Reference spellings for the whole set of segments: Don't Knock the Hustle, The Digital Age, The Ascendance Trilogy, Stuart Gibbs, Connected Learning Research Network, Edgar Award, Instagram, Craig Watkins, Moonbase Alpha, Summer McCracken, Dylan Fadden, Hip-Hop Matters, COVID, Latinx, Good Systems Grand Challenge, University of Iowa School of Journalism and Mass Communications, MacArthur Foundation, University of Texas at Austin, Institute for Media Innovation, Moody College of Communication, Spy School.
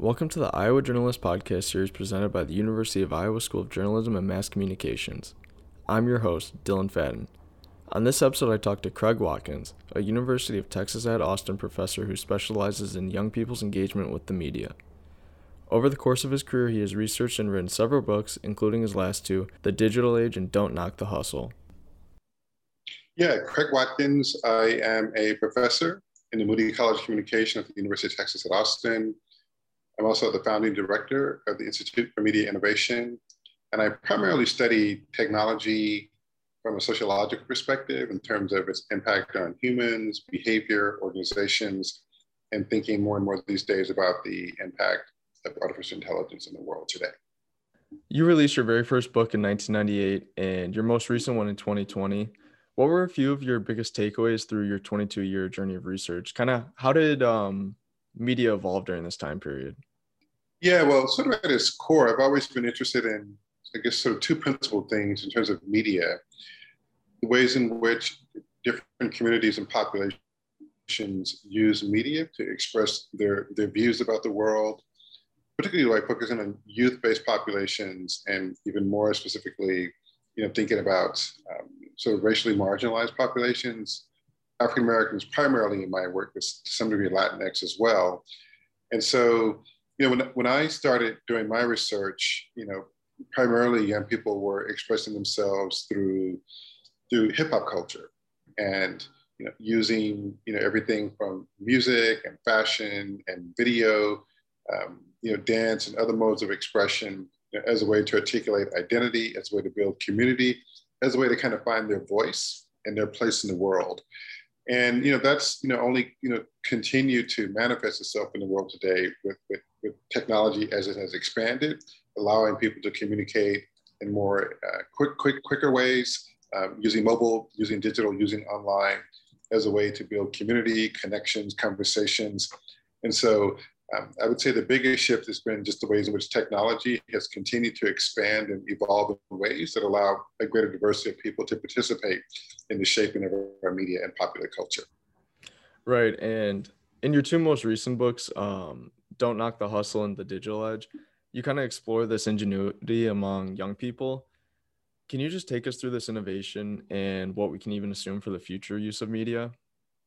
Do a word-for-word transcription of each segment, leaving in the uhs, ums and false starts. Welcome to the Iowa Journalist Podcast Series presented by the University of Iowa School of Journalism and Mass Communications. I'm your host, Dylan Fadden. On this episode, I talked to Craig Watkins, a University of Texas at Austin professor who specializes in young people's engagement with the media. Over the course of his career, he has researched and written several books, including his last two, The Digital Age and Don't Knock the Hustle. Yeah, Craig Watkins. I am a professor in the Moody College of Communication at the University of Texas at Austin. I'm also the founding director of the Institute for Media Innovation, and I primarily study technology from a sociological perspective in terms of its impact on humans, behavior, organizations, and thinking more and more these days about the impact of artificial intelligence in the world today. You released your very first book in nineteen ninety-eight and your most recent one in twenty twenty. What were a few of your biggest takeaways through your twenty-two-year journey of research? Kind of how did um, media evolve during this time period? Yeah, well, sort of at its core, I've always been interested in, I guess, sort of two principal things in terms of media, the ways in which different communities and populations use media to express their, their views about the world, particularly like focusing on youth-based populations and even more specifically, you know, thinking about um, sort of racially marginalized populations, African-Americans primarily in my work, but to some degree Latinx as well. And so, you know, when, when I started doing my research, you know, primarily young people were expressing themselves through through hip hop culture and, you know, using, you know, everything from music and fashion and video, um, you know, dance and other modes of expression, you know, as a way to articulate identity, as a way to build community, as a way to kind of find their voice and their place in the world. And, you know, that's, you know, only, you know, continue to manifest itself in the world today with, with, with technology as it has expanded, allowing people to communicate in more uh, quick, quick, quicker ways, um, using mobile, using digital, using online as a way to build community, connections, conversations. And so um, I would say the biggest shift has been just the ways in which technology has continued to expand and evolve in ways that allow a greater diversity of people to participate in the shaping of our media and popular culture. Right. And in your two most recent books, um, Don't Knock the Hustle and The Digital Age, you kind of explore this ingenuity among young people. Can you just take us through this innovation and what we can even assume for the future use of media?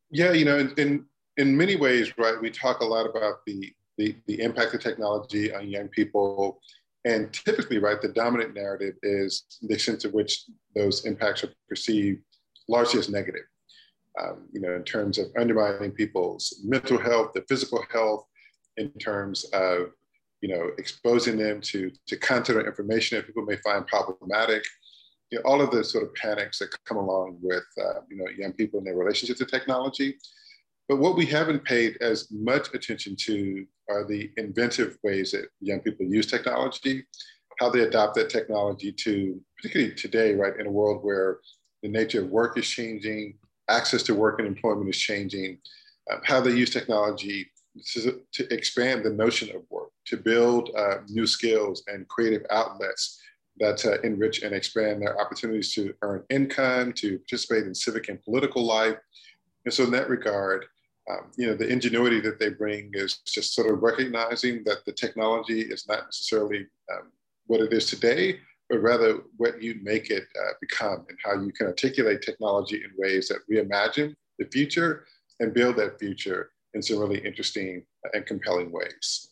Yeah, you know, in in, in many ways, right, we talk a lot about the, the, the impact of technology on young people. And typically, right, the dominant narrative is the extent to which those impacts are perceived largely as negative, um, you know, in terms of undermining people's mental health, their physical health, in terms of, you know, exposing them to, to content or information that people may find problematic, you know, all of the sort of panics that come along with, uh, you know, young people and their relationship to technology. But what we haven't paid as much attention to are the inventive ways that young people use technology, how they adopt that technology to, particularly today, right, in a world where the nature of work is changing, access to work and employment is changing, um, how they use technology to, to expand the notion of work, to build uh, new skills and creative outlets that uh, enrich and expand their opportunities to earn income, to participate in civic and political life. And so in that regard, um, you know, the ingenuity that they bring is just sort of recognizing that the technology is not necessarily um, what it is today, but rather what you make it uh, become and how you can articulate technology in ways that reimagine the future and build that future in some really interesting and compelling ways.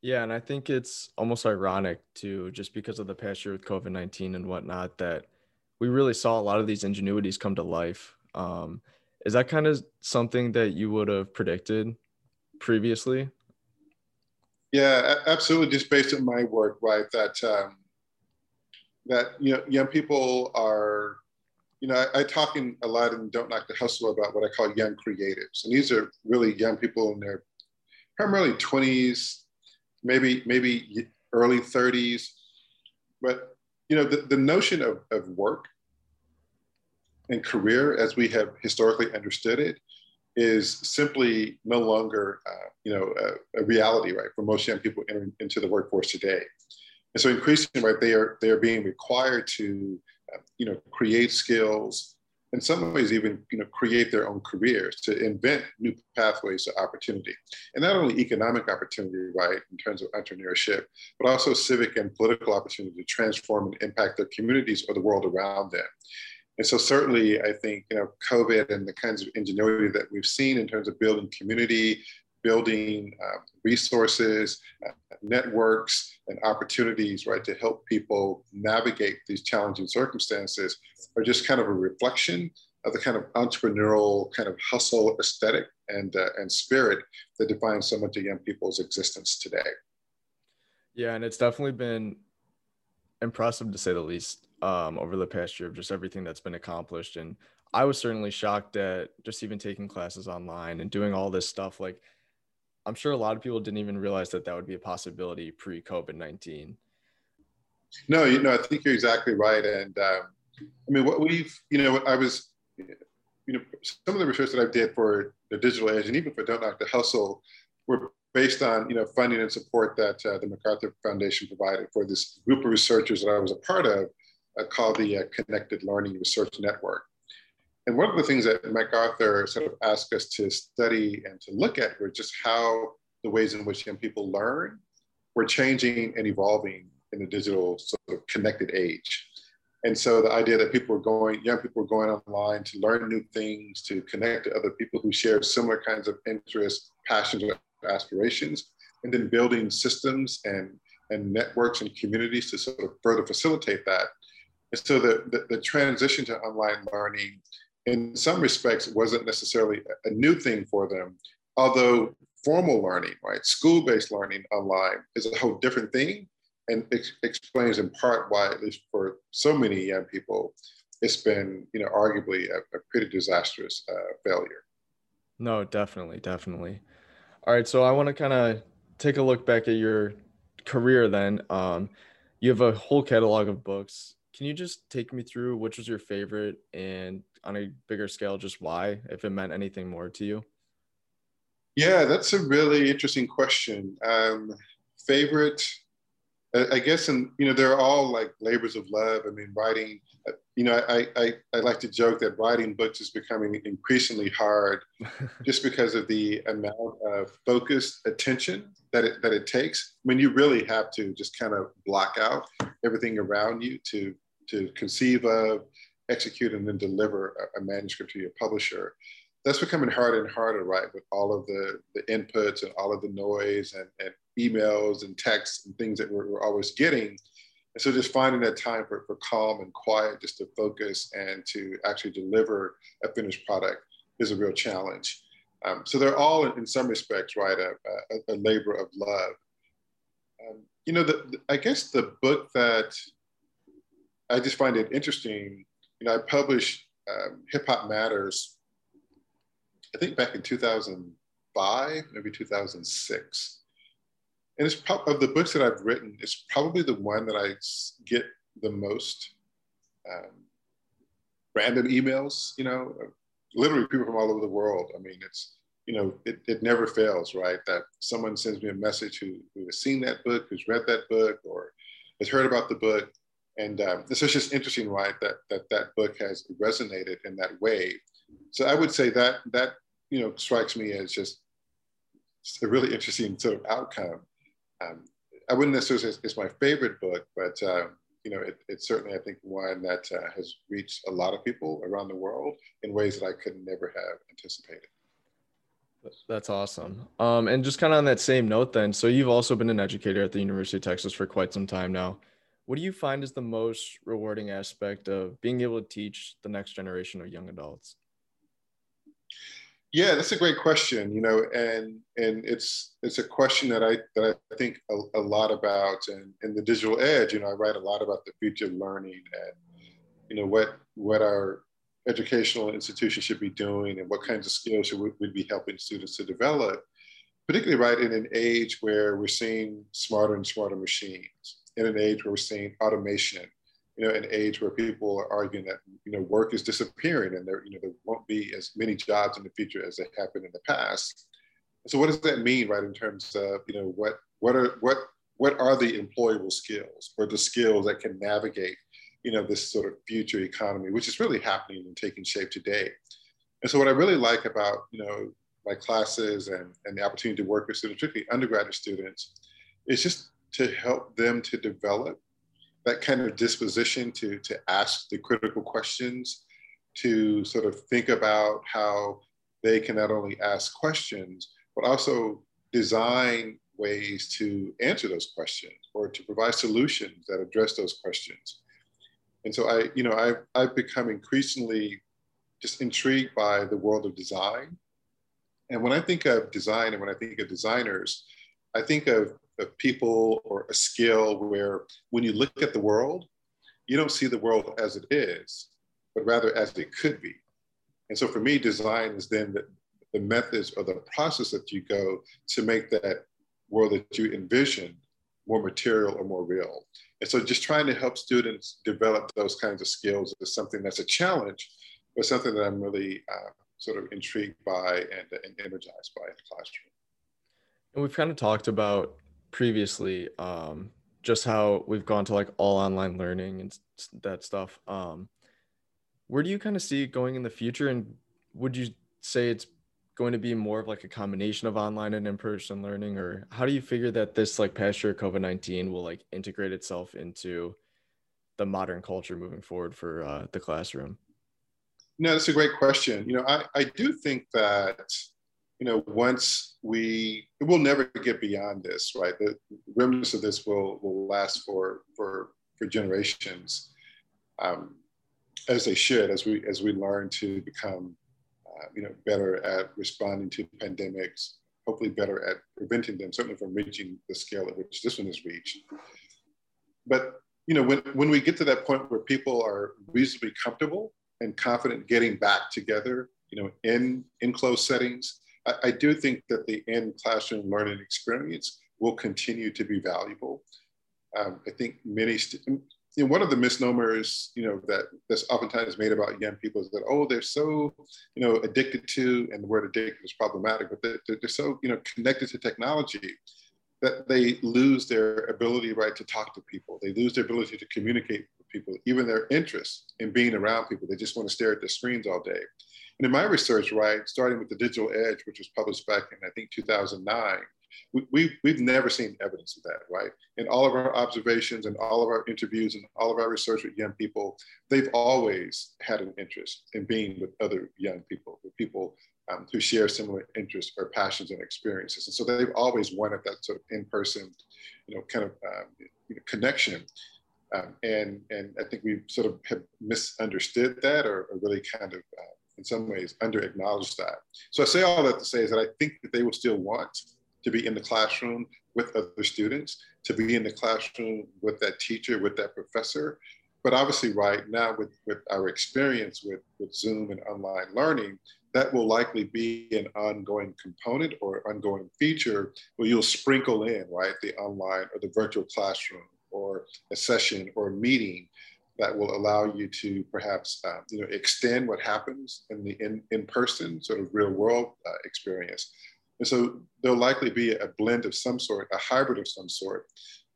Yeah, and I think it's almost ironic too, just because of the past year with COVID nineteen and whatnot, that we really saw a lot of these ingenuities come to life. Um, is that kind of something that you would have predicted previously? Yeah, absolutely. Just based on my work, right, that um, that, you know, young people are, you know, I, I talk in a lot in Don't Knock the Hustle about what I call young creatives. And these are really young people in their primarily twenties, maybe maybe early thirties. But, you know, the, the notion of, of work and career as we have historically understood it is simply no longer, uh, you know, a, a reality, right, for most young people entering into the workforce today. And so increasingly, right, they are they are being required to, uh, you know, create skills in some ways even you know, create their own careers, to invent new pathways to opportunity. And not only economic opportunity, right, in terms of entrepreneurship, but also civic and political opportunity to transform and impact their communities or the world around them. And so certainly I think you know, COVID and the kinds of ingenuity that we've seen in terms of building community, building uh, resources, uh, networks, and opportunities, right, to help people navigate these challenging circumstances are just kind of a reflection of the kind of entrepreneurial kind of hustle aesthetic and, uh, and spirit that defines so much of young people's existence today. Yeah, and it's definitely been impressive, to say the least, um, over the past year, of just everything that's been accomplished. And I was certainly shocked at just even taking classes online and doing all this stuff. Like, I'm sure a lot of people didn't even realize that that would be a possibility pre-COVID nineteen. No, you know, I think you're exactly right. And um, I mean, what we've, you know, I was, you know, some of the research that I did for The Digital Age and even for Don't Knock the Hustle were based on, you know, funding and support that uh, the MacArthur Foundation provided for this group of researchers that I was a part of uh, called the uh, Connected Learning Research Network. And one of the things that MacArthur sort of asked us to study and to look at were just how the ways in which young people learn were changing and evolving in the digital sort of connected age. And so the idea that people were going, young people were going online to learn new things, to connect to other people who share similar kinds of interests, passions, or aspirations, and then building systems and, and networks and communities to sort of further facilitate that. And so the, the, the transition to online learning, in some respects, it wasn't necessarily a new thing for them, although formal learning, right, school-based learning online is a whole different thing, and it explains in part why, at least for so many young people, it's been, you know, arguably a, a pretty disastrous uh, failure. No, definitely, definitely. All right, so I want to kind of take a look back at your career then. Um, you have a whole catalog of books. Can you just take me through which was your favorite, and on a bigger scale, just why, if it meant anything more to you? Yeah, that's a really interesting question. Um, favorite, I guess, and you know, they're all like labors of love. I mean, writing, you know, I, I, I like to joke that writing books is becoming increasingly hard just because of the amount of focused attention that it, that it takes. I mean, you really have to just kind of block out everything around you to, to conceive of, execute, and then deliver a manuscript to your publisher. That's becoming harder and harder, right? With all of the, the inputs and all of the noise and, and emails and texts and things that we're, we're always getting. And so just finding that time for, for calm and quiet, just to focus and to actually deliver a finished product is a real challenge. Um, so they're all, in some respects, right, a, a, a labor of love. Um, you know, the, the, I guess the book that I just find it interesting, you know, I published um, Hip-Hop Matters, I think back in two thousand five, maybe two thousand six. And it's pro- of the books that I've written, it's probably the one that I get the most um, random emails, you know, literally people from all over the world. I mean, it's, you know, it, it never fails, right? That someone sends me a message who, who has seen that book, who's read that book, or has heard about the book. And um, so it's just interesting, right, that, that that book has resonated in that way. So I would say that, that you know, strikes me as just a really interesting sort of outcome. Um, I wouldn't necessarily say it's my favorite book, but, uh, you know, it, it's certainly, I think, one that uh, has reached a lot of people around the world in ways that I could never have anticipated. That's awesome. Um, and just kind of on that same note then, so you've also been an educator at the University of Texas for quite some time now. What do you find is the most rewarding aspect of being able to teach the next generation of young adults? Yeah, that's a great question, you know, and and it's it's a question that I that I think a, a lot about, and in The Digital Age, you know, I write a lot about the future of learning and, you know, what what our educational institutions should be doing and what kinds of skills should we, we'd be helping students to develop, particularly right in an age where we're seeing smarter and smarter machines, in an age where we're seeing automation, you know, an age where people are arguing that, you know, work is disappearing and there, you know, there won't be as many jobs in the future as there have been in the past. So what does that mean, right, in terms of, you know, what what are what what are the employable skills or the skills that can navigate you know, this sort of future economy, which is really happening and taking shape today. And so what I really like about, you know, my classes and, and the opportunity to work with students, particularly undergraduate students, is just to help them to develop that kind of disposition to, to ask the critical questions, to sort of think about how they can not only ask questions, but also design ways to answer those questions or to provide solutions that address those questions. And so I, you know, I've, I've become increasingly just intrigued by the world of design. And when I think of design and when I think of designers, I think of, of people or a skill where when you look at the world, you don't see the world as it is, but rather as it could be. And so for me, design is then the, the methods or the process that you go to make that world that you envision more material or more real. And so just trying to help students develop those kinds of skills is something that's a challenge, but something that I'm really uh, sort of intrigued by and, and energized by in the classroom. And we've kind of talked about previously um, just how we've gone to like all online learning and that stuff. Um, where do you kind of see it going in the future? And would you say it's going to be more of like a combination of online and in-person learning, or how do you figure that this like past year COVID nineteen will like integrate itself into the modern culture moving forward for uh, the classroom? No, that's a great question. You know, I, I do think that, you know, once we, we'll never get beyond this, right? The remnants of this will, will last for, for, for generations, um, as they should, as we, as we learn to become Uh, you know, better at responding to pandemics, hopefully better at preventing them, certainly from reaching the scale at which this one has reached. But, you know, when, when we get to that point where people are reasonably comfortable and confident getting back together, you know, in, in closed settings, I, I do think that the in-classroom learning experience will continue to be valuable. Um, I think many, you know, one of the misnomers, you know, that that's oftentimes made about young people is that, oh, they're so, you know, addicted to, and the word addicted is problematic, but they're, they're so, you know, connected to technology that they lose their ability, right, to talk to people. They lose their ability to communicate with people, even their interest in being around people. They just want to stare at their screens all day. And in my research, right, starting with The Digital Age, which was published back in, I think, two thousand nine, We, we, we've never seen evidence of that, right? In all of our observations and all of our interviews and all of our research with young people, they've always had an interest in being with other young people, with people um, who share similar interests or passions and experiences. And so they've always wanted that sort of in-person, you know, kind of um, you know, connection. Um, and, and I think we sort of have misunderstood that, or, or really kind of, uh, in some ways, under-acknowledged that. So I say all that to say is that I think that they will still want to be in the classroom with other students, to be in the classroom with that teacher, with that professor. But obviously right now with, with our experience with, with Zoom and online learning, that will likely be an ongoing component or ongoing feature where you'll sprinkle in, right, the online or the virtual classroom or a session or a meeting that will allow you to perhaps uh, you know, extend what happens in the in, in-person sort of real world uh, experience. And so there'll likely be a blend of some sort, a hybrid of some sort.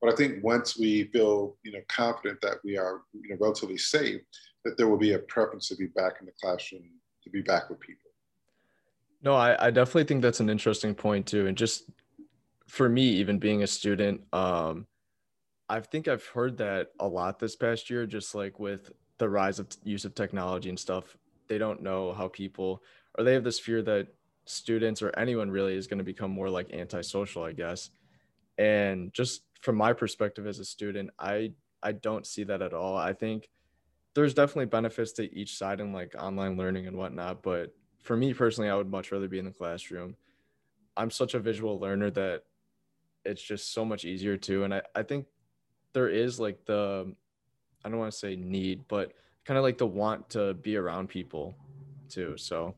But I think once we feel, you know, confident that we are, you know, relatively safe, that there will be a preference to be back in the classroom, to be back with people. No, I, I definitely think that's an interesting point too. And just for me, even being a student, um, I think I've heard that a lot this past year, just like with the rise of use of technology and stuff, they don't know how people, or they have this fear that students or anyone really is going to become more like antisocial, I guess. And just from my perspective as a student, I, I don't see that at all. I think there's definitely benefits to each side in like online learning and whatnot. But for me personally, I would much rather be in the classroom. I'm such a visual learner that it's just so much easier too. And I, I think there is like the, I don't want to say need, but kind of like the want to be around people too. So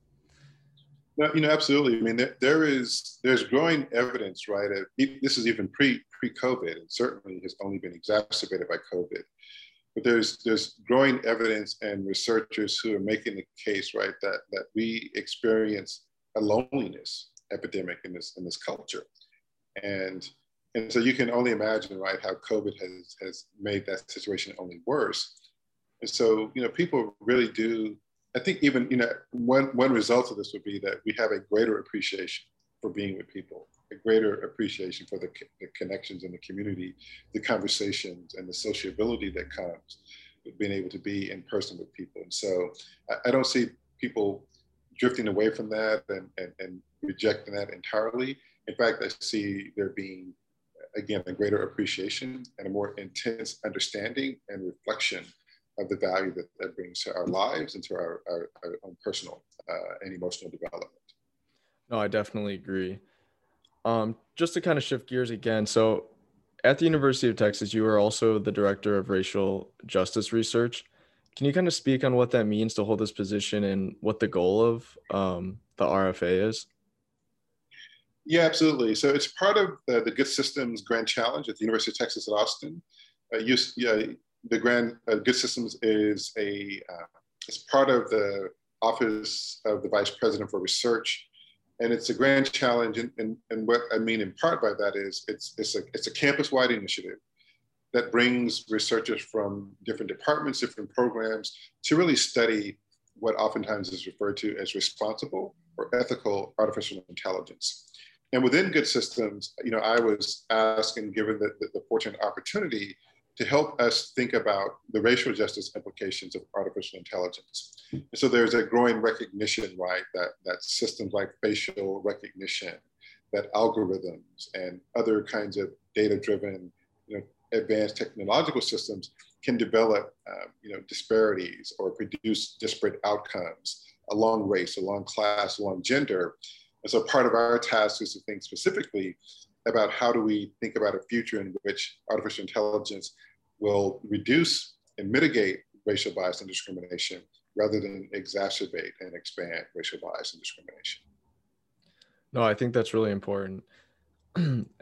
you know, absolutely. I mean, there, there is, there's growing evidence, right? Of, this is even pre, pre-COVID, and certainly has only been exacerbated by COVID. But there's, there's growing evidence and researchers who are making the case, right, that, that we experience a loneliness epidemic in this, in this culture. And, and so you can only imagine, right, how COVID has, has made that situation only worse. And so, you know, people really do, I think even, you know, one, one result of this would be that we have a greater appreciation for being with people, a greater appreciation for the, the connections in the community, the conversations and the sociability that comes with being able to be in person with people. And so I, I don't see people drifting away from that and, and, and rejecting that entirely. In fact, I see there being, again, a greater appreciation and a more intense understanding and reflection of the value that that brings to our lives and to our, our, our own personal uh, and emotional development. No, I definitely agree. Um, just to kind of shift gears again. So at the University of Texas, you are also the director of racial justice research. Can you kind of speak on what that means to hold this position and what the goal of um, the R F A is? Yeah, absolutely. So it's part of the, the Good Systems Grand Challenge at the University of Texas at Austin. Uh, you, yeah, the Grand uh, Good Systems is a uh, it's part of the Office of the Vice President for Research, and it's a grand challenge. And, and, and what I mean in part by that is it's it's a it's a campus-wide initiative that brings researchers from different departments, different programs to really study what oftentimes is referred to as responsible or ethical artificial intelligence. And within Good Systems, you know, I was asked and given the, the, the fortunate opportunity to help us think about the racial justice implications of artificial intelligence. And so there's a growing recognition, right, that, that systems like facial recognition, that algorithms and other kinds of data-driven, you know, advanced technological systems can develop, uh, you know, disparities or produce disparate outcomes along race, along class, along gender. And so part of our task is to think specifically about how do we think about a future in which artificial intelligence will reduce and mitigate racial bias and discrimination rather than exacerbate and expand racial bias and discrimination. No, I think that's really important.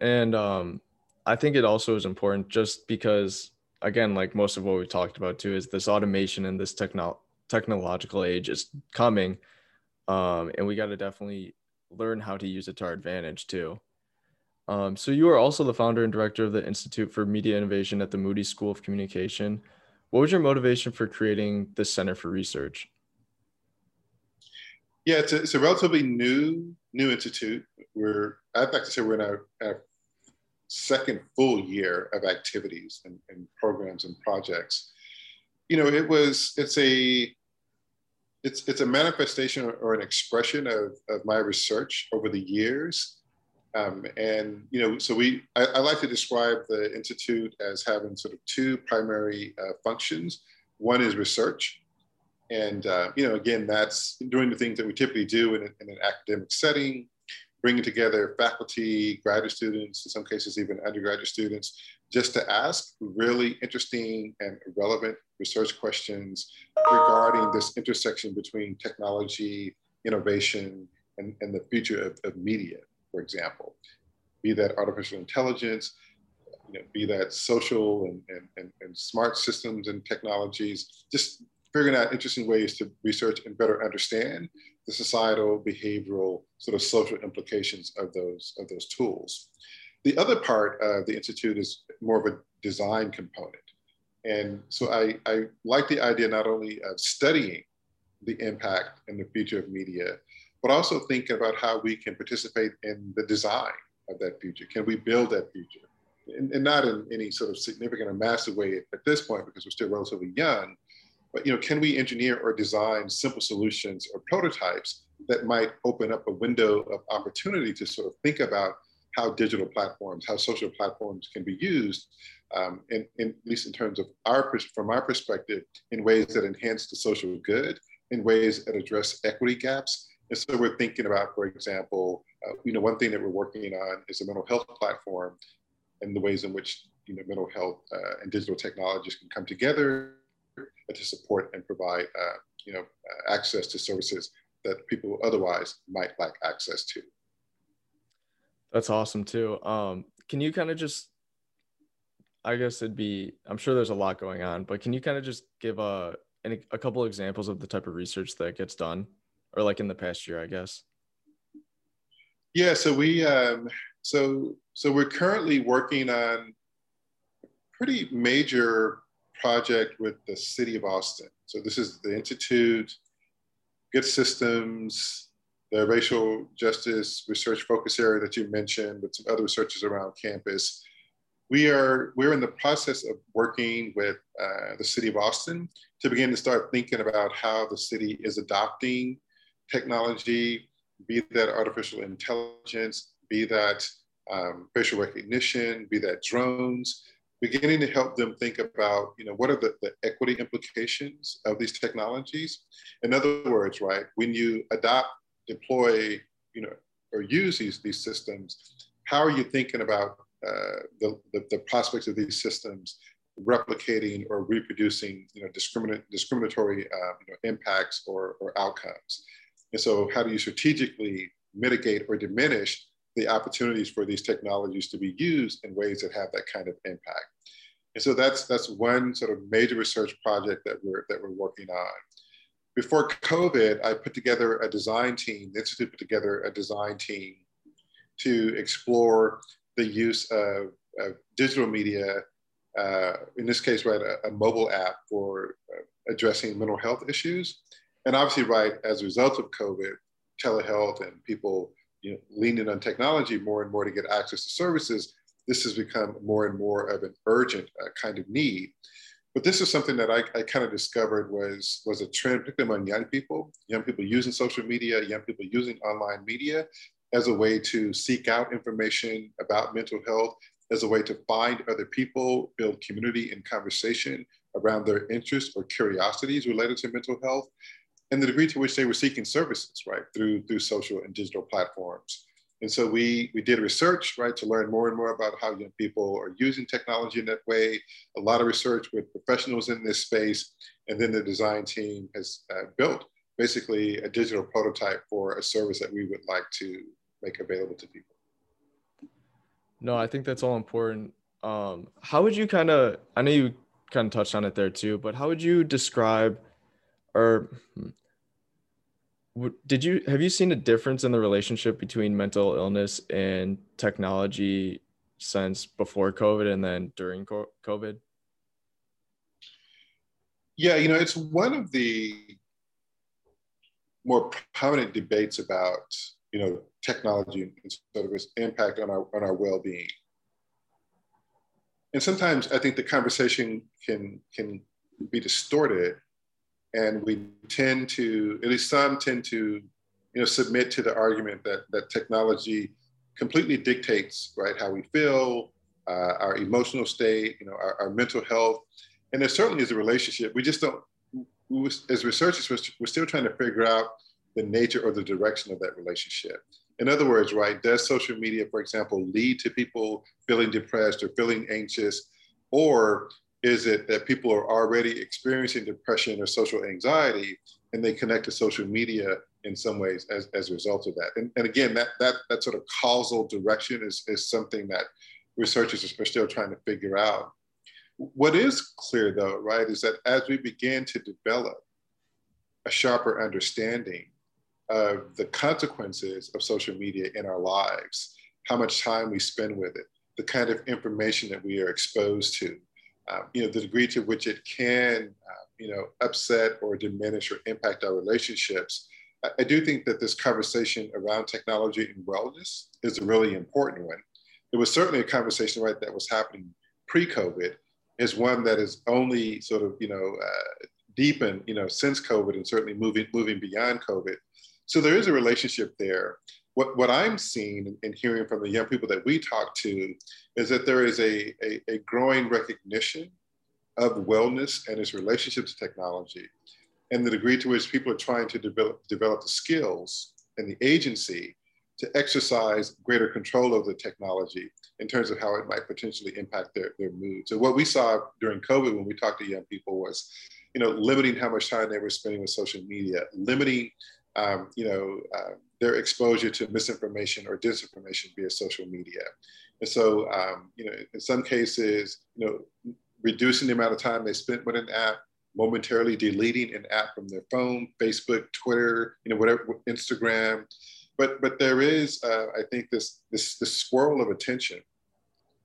And um, I think it also is important just because, again, like most of what we talked about too, is this automation and this techno- technological age is coming. Um, and we got to definitely learn how to use it to our advantage too. Um, so you are also the founder and director of the Institute for Media Innovation at the Moody School of Communication. What was your motivation for creating this Center for Research? Yeah, it's a, it's a relatively new new institute. We're, I'd like to say we're in our, our second full year of activities and, and programs and projects. You know, it was, it's a, It's, it's a manifestation or an expression of, of my research over the years. Um, and, you know, so we, I, I like to describe the Institute as having sort of two primary uh, functions. One is research. And, uh, you know, again, that's doing the things that we typically do in, in an academic setting, bringing together faculty, graduate students, in some cases even undergraduate students, just to ask really interesting and relevant research questions regarding this intersection between technology, innovation, and, and the future of, of media, for example. Be that artificial intelligence, you know, be that social and, and, and, and smart systems and technologies, just figuring out interesting ways to research and better understand the societal, behavioral, sort of social implications of those, of those tools. The other part of the Institute is more of a design component. And so I, I like the idea not only of studying the impact and the future of media, but also thinking about how we can participate in the design of that future. Can we build that future? And, and not in any sort of significant or massive way at this point, because we're still relatively young, but you know, can we engineer or design simple solutions or prototypes that might open up a window of opportunity to sort of think about how digital platforms, how social platforms can be used, um, in, in, at least in terms of our, from our perspective, in ways that enhance the social good, in ways that address equity gaps. And so we're thinking about, for example, uh, you know, one thing that we're working on is a mental health platform and the ways in which, you know, mental health uh, and digital technologies can come together to support and provide, uh, you know, uh, access to services that people otherwise might lack access to. That's awesome too. Um, can you kind of just, I guess it'd be, I'm sure there's a lot going on, but can you kind of just give a, a couple of examples of the type of research that gets done or like in the past year, I guess? Yeah, so we, um, so, so we're currently working on a pretty major project with the city of Austin. So this is the Institute, Good Systems, the racial justice research focus area that you mentioned, with some other researchers around campus. We are, we're in the process of working with uh, the city of Austin to begin to start thinking about how the city is adopting technology, be that artificial intelligence, be that um, facial recognition, be that drones, beginning to help them think about, you know, what are the, the equity implications of these technologies? In other words, right, when you adopt, deploy, you know, or use these, these systems, how are you thinking about Uh, the, the, the prospects of these systems replicating or reproducing, you know, discriminate, discriminatory uh, you know, impacts or, or outcomes? And so how do you strategically mitigate or diminish the opportunities for these technologies to be used in ways that have that kind of impact? And so that's, that's one sort of major research project that we're, that we're working on. Before COVID, I put together a design team, the Institute put together a design team to explore the use of, of digital media, uh, in this case, right, a, a mobile app for addressing mental health issues. And obviously, right, as a result of COVID, telehealth and people, you know, leaning on technology more and more to get access to services, this has become more and more of an urgent uh, kind of need. But this is something that I, I kind of discovered was, was a trend, particularly among young people, young people using social media, young people using online media, as a way to seek out information about mental health, as a way to find other people, build community and conversation around their interests or curiosities related to mental health, and the degree to which they were seeking services, right, through, through social and digital platforms. And so we, we did research, right, to learn more and more about how young people are using technology in that way, a lot of research with professionals in this space, and then the design team has uh, built basically a digital prototype for a service that we would like to make available to people. No, I think that's all important. Um, how would you kind of, I know you kind of touched on it there too, but how would you describe, or did you, have you seen a difference in the relationship between mental illness and technology since before COVID and then during COVID? Yeah, you know, it's one of the more prominent debates about, you know, technology and sort of its impact on our, on our well-being. And sometimes I think the conversation can, can be distorted, and we tend to, at least some tend to, you know, submit to the argument that, that technology completely dictates, right, how we feel, uh, our emotional state, you know, our, our mental health. And there certainly is a relationship. We just don't, we, as researchers, we're still trying to figure out the nature or the direction of that relationship. In other words, right, does social media, for example, lead to people feeling depressed or feeling anxious? Or is it that people are already experiencing depression or social anxiety, and they connect to social media in some ways as, as a result of that? And, and again, that, that, that sort of causal direction is, is something that researchers are still trying to figure out. What is clear, though, right, is that as we begin to develop a sharper understanding of the consequences of social media in our lives, how much time we spend with it, the kind of information that we are exposed to, um, you know, the degree to which it can, uh, you know, upset or diminish or impact our relationships. I, I do think that this conversation around technology and wellness is a really important one. It was certainly a conversation, right, that was happening pre-COVID. Is one that is only sort of, you know, uh, deepened, you know, since COVID, and certainly moving moving beyond COVID. So there is a relationship there. What what I'm seeing and hearing from the young people that we talk to is that there is a a, a growing recognition of wellness and its relationship to technology, and the degree to which people are trying to develop develop the skills and the agency to exercise greater control over the technology in terms of how it might potentially impact their, their mood. So what we saw during COVID when we talked to young people was, you know, limiting how much time they were spending with social media, limiting, um, you know, uh, their exposure to misinformation or disinformation via social media. And so, um, you know, in some cases, you know, reducing the amount of time they spent with an app, momentarily deleting an app from their phone, Facebook, Twitter, you know, whatever, Instagram. But, but there is, uh, I think, this, this, this swirl of attention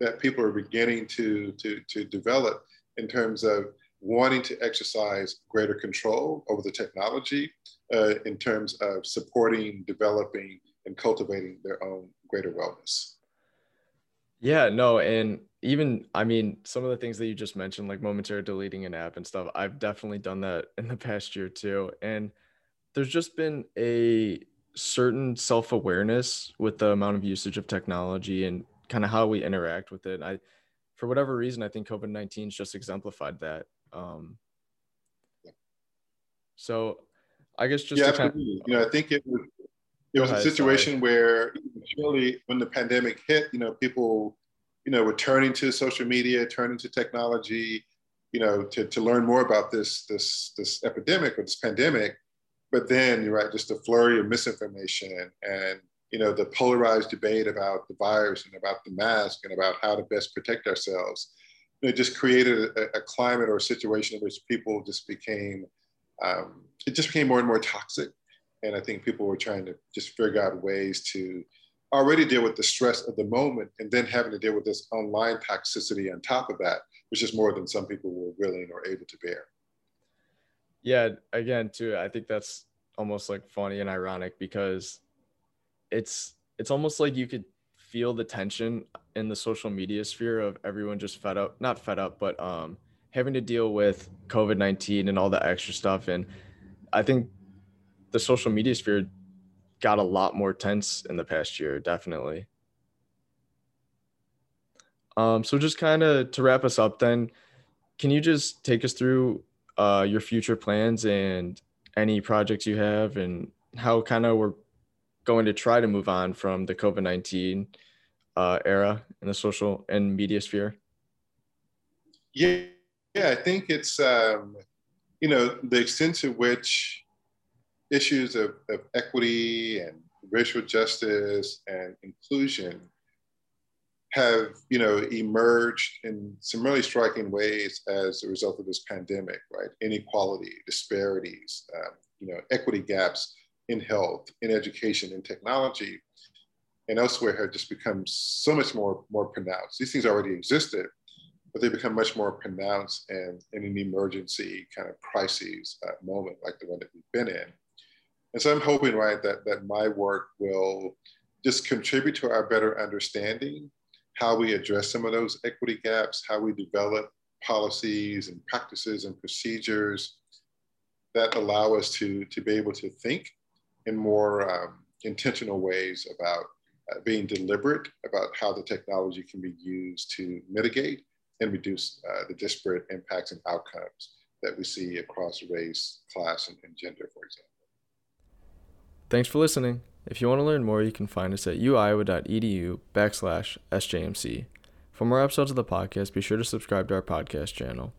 that people are beginning to, to, to develop in terms of wanting to exercise greater control over the technology uh, in terms of supporting, developing, and cultivating their own greater wellness. Yeah, no, and even, I mean, some of the things that you just mentioned, like momentary deleting an app and stuff, I've definitely done that in the past year too. And there's just been a certain self-awareness with the amount of usage of technology and kind of how we interact with it. I, for whatever reason, I think COVID nineteen just exemplified that. Um, so I guess just yeah, to kind of, you know, I think it was, it was a situation sorry. where surely when the pandemic hit, you know, people, you know, were turning to social media, turning to technology, you know, to, to learn more about this, this, this epidemic or this pandemic. But then, you're right, just a flurry of misinformation and, you know, the polarized debate about the virus and about the mask and about how to best protect ourselves. It just created a, a climate or a situation in which people just became, um, it just became more and more toxic. And I think people were trying to just figure out ways to already deal with the stress of the moment and then having to deal with this online toxicity on top of that, which is more than some people were willing or able to bear. Yeah, again, too, I think that's almost like funny and ironic because it's it's almost like you could feel the tension in the social media sphere of everyone just fed up, not fed up, but um, having to deal with COVID nineteen and all the extra stuff. And I think the social media sphere got a lot more tense in the past year, definitely. Um, so just kind of to wrap us up then, can you just take us through Uh, your future plans and any projects you have and how kind of we're going to try to move on from the COVID nineteen uh, era in the social and media sphere? Yeah, yeah, I think it's, um, you know, the extent to which issues of, of equity and racial justice and inclusion have, you know, emerged in some really striking ways as a result of this pandemic, right? Inequality, disparities, um, you know, equity gaps in health, in education, in technology, and elsewhere have just become so much more, more pronounced. These things already existed, but they become much more pronounced and in an emergency kind of crises uh, moment like the one that we've been in. And so I'm hoping, right, that, that my work will just contribute to our better understanding how we address some of those equity gaps, how we develop policies and practices and procedures that allow us to, to be able to think in more um, intentional ways about uh, being deliberate about how the technology can be used to mitigate and reduce uh, the disparate impacts and outcomes that we see across race, class, and, and gender, for example. Thanks for listening. If you want to learn more, you can find us at uiowa.edu backslash SJMC. For more episodes of the podcast, be sure to subscribe to our podcast channel.